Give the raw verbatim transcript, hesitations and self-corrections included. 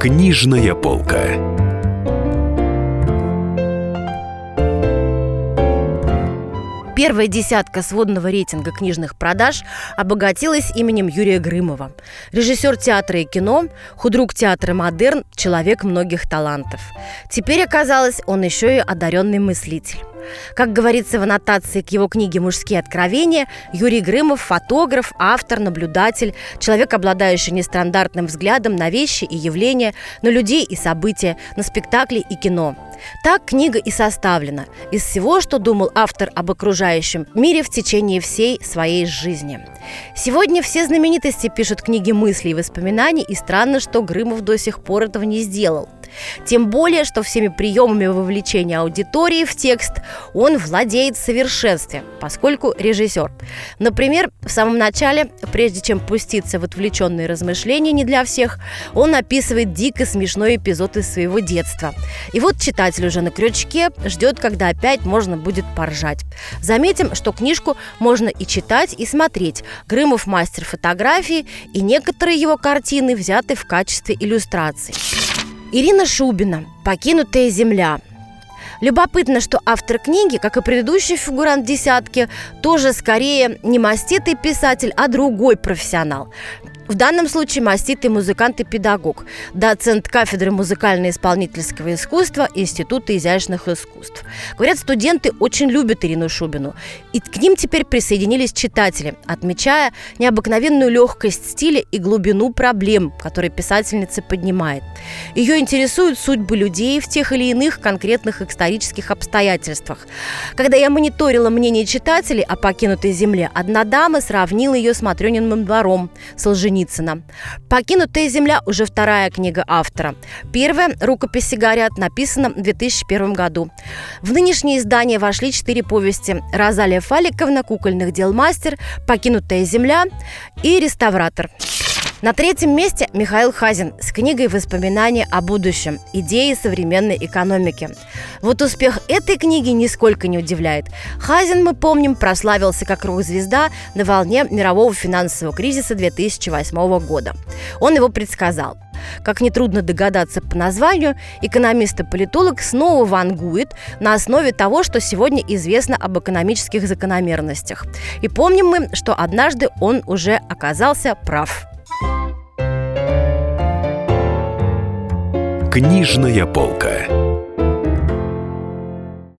Книжная полка. Первая десятка сводного рейтинга книжных продаж обогатилась именем Юрия Грымова. Режиссер театра и кино, худрук театра «Модерн», человек многих талантов. Теперь оказалось, он еще и одаренный мыслитель. Как говорится в аннотации к его книге «Мужские откровения», Юрий Грымов – фотограф, автор, наблюдатель, человек, обладающий нестандартным взглядом на вещи и явления, на людей и события, на спектакли и кино. Так книга и составлена из всего, что думал автор об окружающем мире в течение всей своей жизни. Сегодня все знаменитости пишут книги мыслей и воспоминаний, и странно, что Грымов до сих пор этого не сделал. Тем более, что всеми приемами вовлечения аудитории в текст он владеет в совершенстве, поскольку режиссер. Например, в самом начале, прежде чем пуститься в отвлеченные размышления не для всех, он описывает дико смешной эпизод из своего детства. И вот читатель уже на крючке, ждет, когда опять можно будет поржать. Заметим, что книжку можно и читать, и смотреть. Грымов – мастер фотографии, и некоторые его картины взяты в качестве иллюстраций. Ирина Шубина «Покинутая земля». Любопытно, что автор книги, как и предыдущий фигурант «Десятки», тоже скорее не маститый писатель, а другой профессионал. В данном случае маститый музыкант и педагог, доцент кафедры музыкально-исполнительского искусства Института изящных искусств. Говорят, студенты очень любят Ирину Шубину. И к ним теперь присоединились читатели, отмечая необыкновенную легкость стиля и глубину проблем, которые писательница поднимает. Ее интересуют судьбы людей в тех или иных конкретных исторических обстоятельствах. Когда я мониторила мнение читателей о «Покинутой земле», одна дама сравнила ее с «Матрёниным двором», с Солженицыным. «Покинутая земля» уже вторая книга автора. Первая, «Рукопись сигарят», написана в две тысячи первом году. В нынешнее издание вошли четыре повести: «Розалия Фаликовна», «Кукольных дел мастер», «Покинутая земля» и «Реставратор». На третьем месте Михаил Хазин с книгой «Воспоминания о будущем. Идеи современной экономики». Вот успех этой книги нисколько не удивляет. Хазин, мы помним, прославился как рок-звезда на волне мирового финансового кризиса две тысячи восьмого года. Он его предсказал. Как нетрудно догадаться по названию, экономист и политолог снова вангует на основе того, что сегодня известно об экономических закономерностях. И помним мы, что однажды он уже оказался прав. Книжная полка.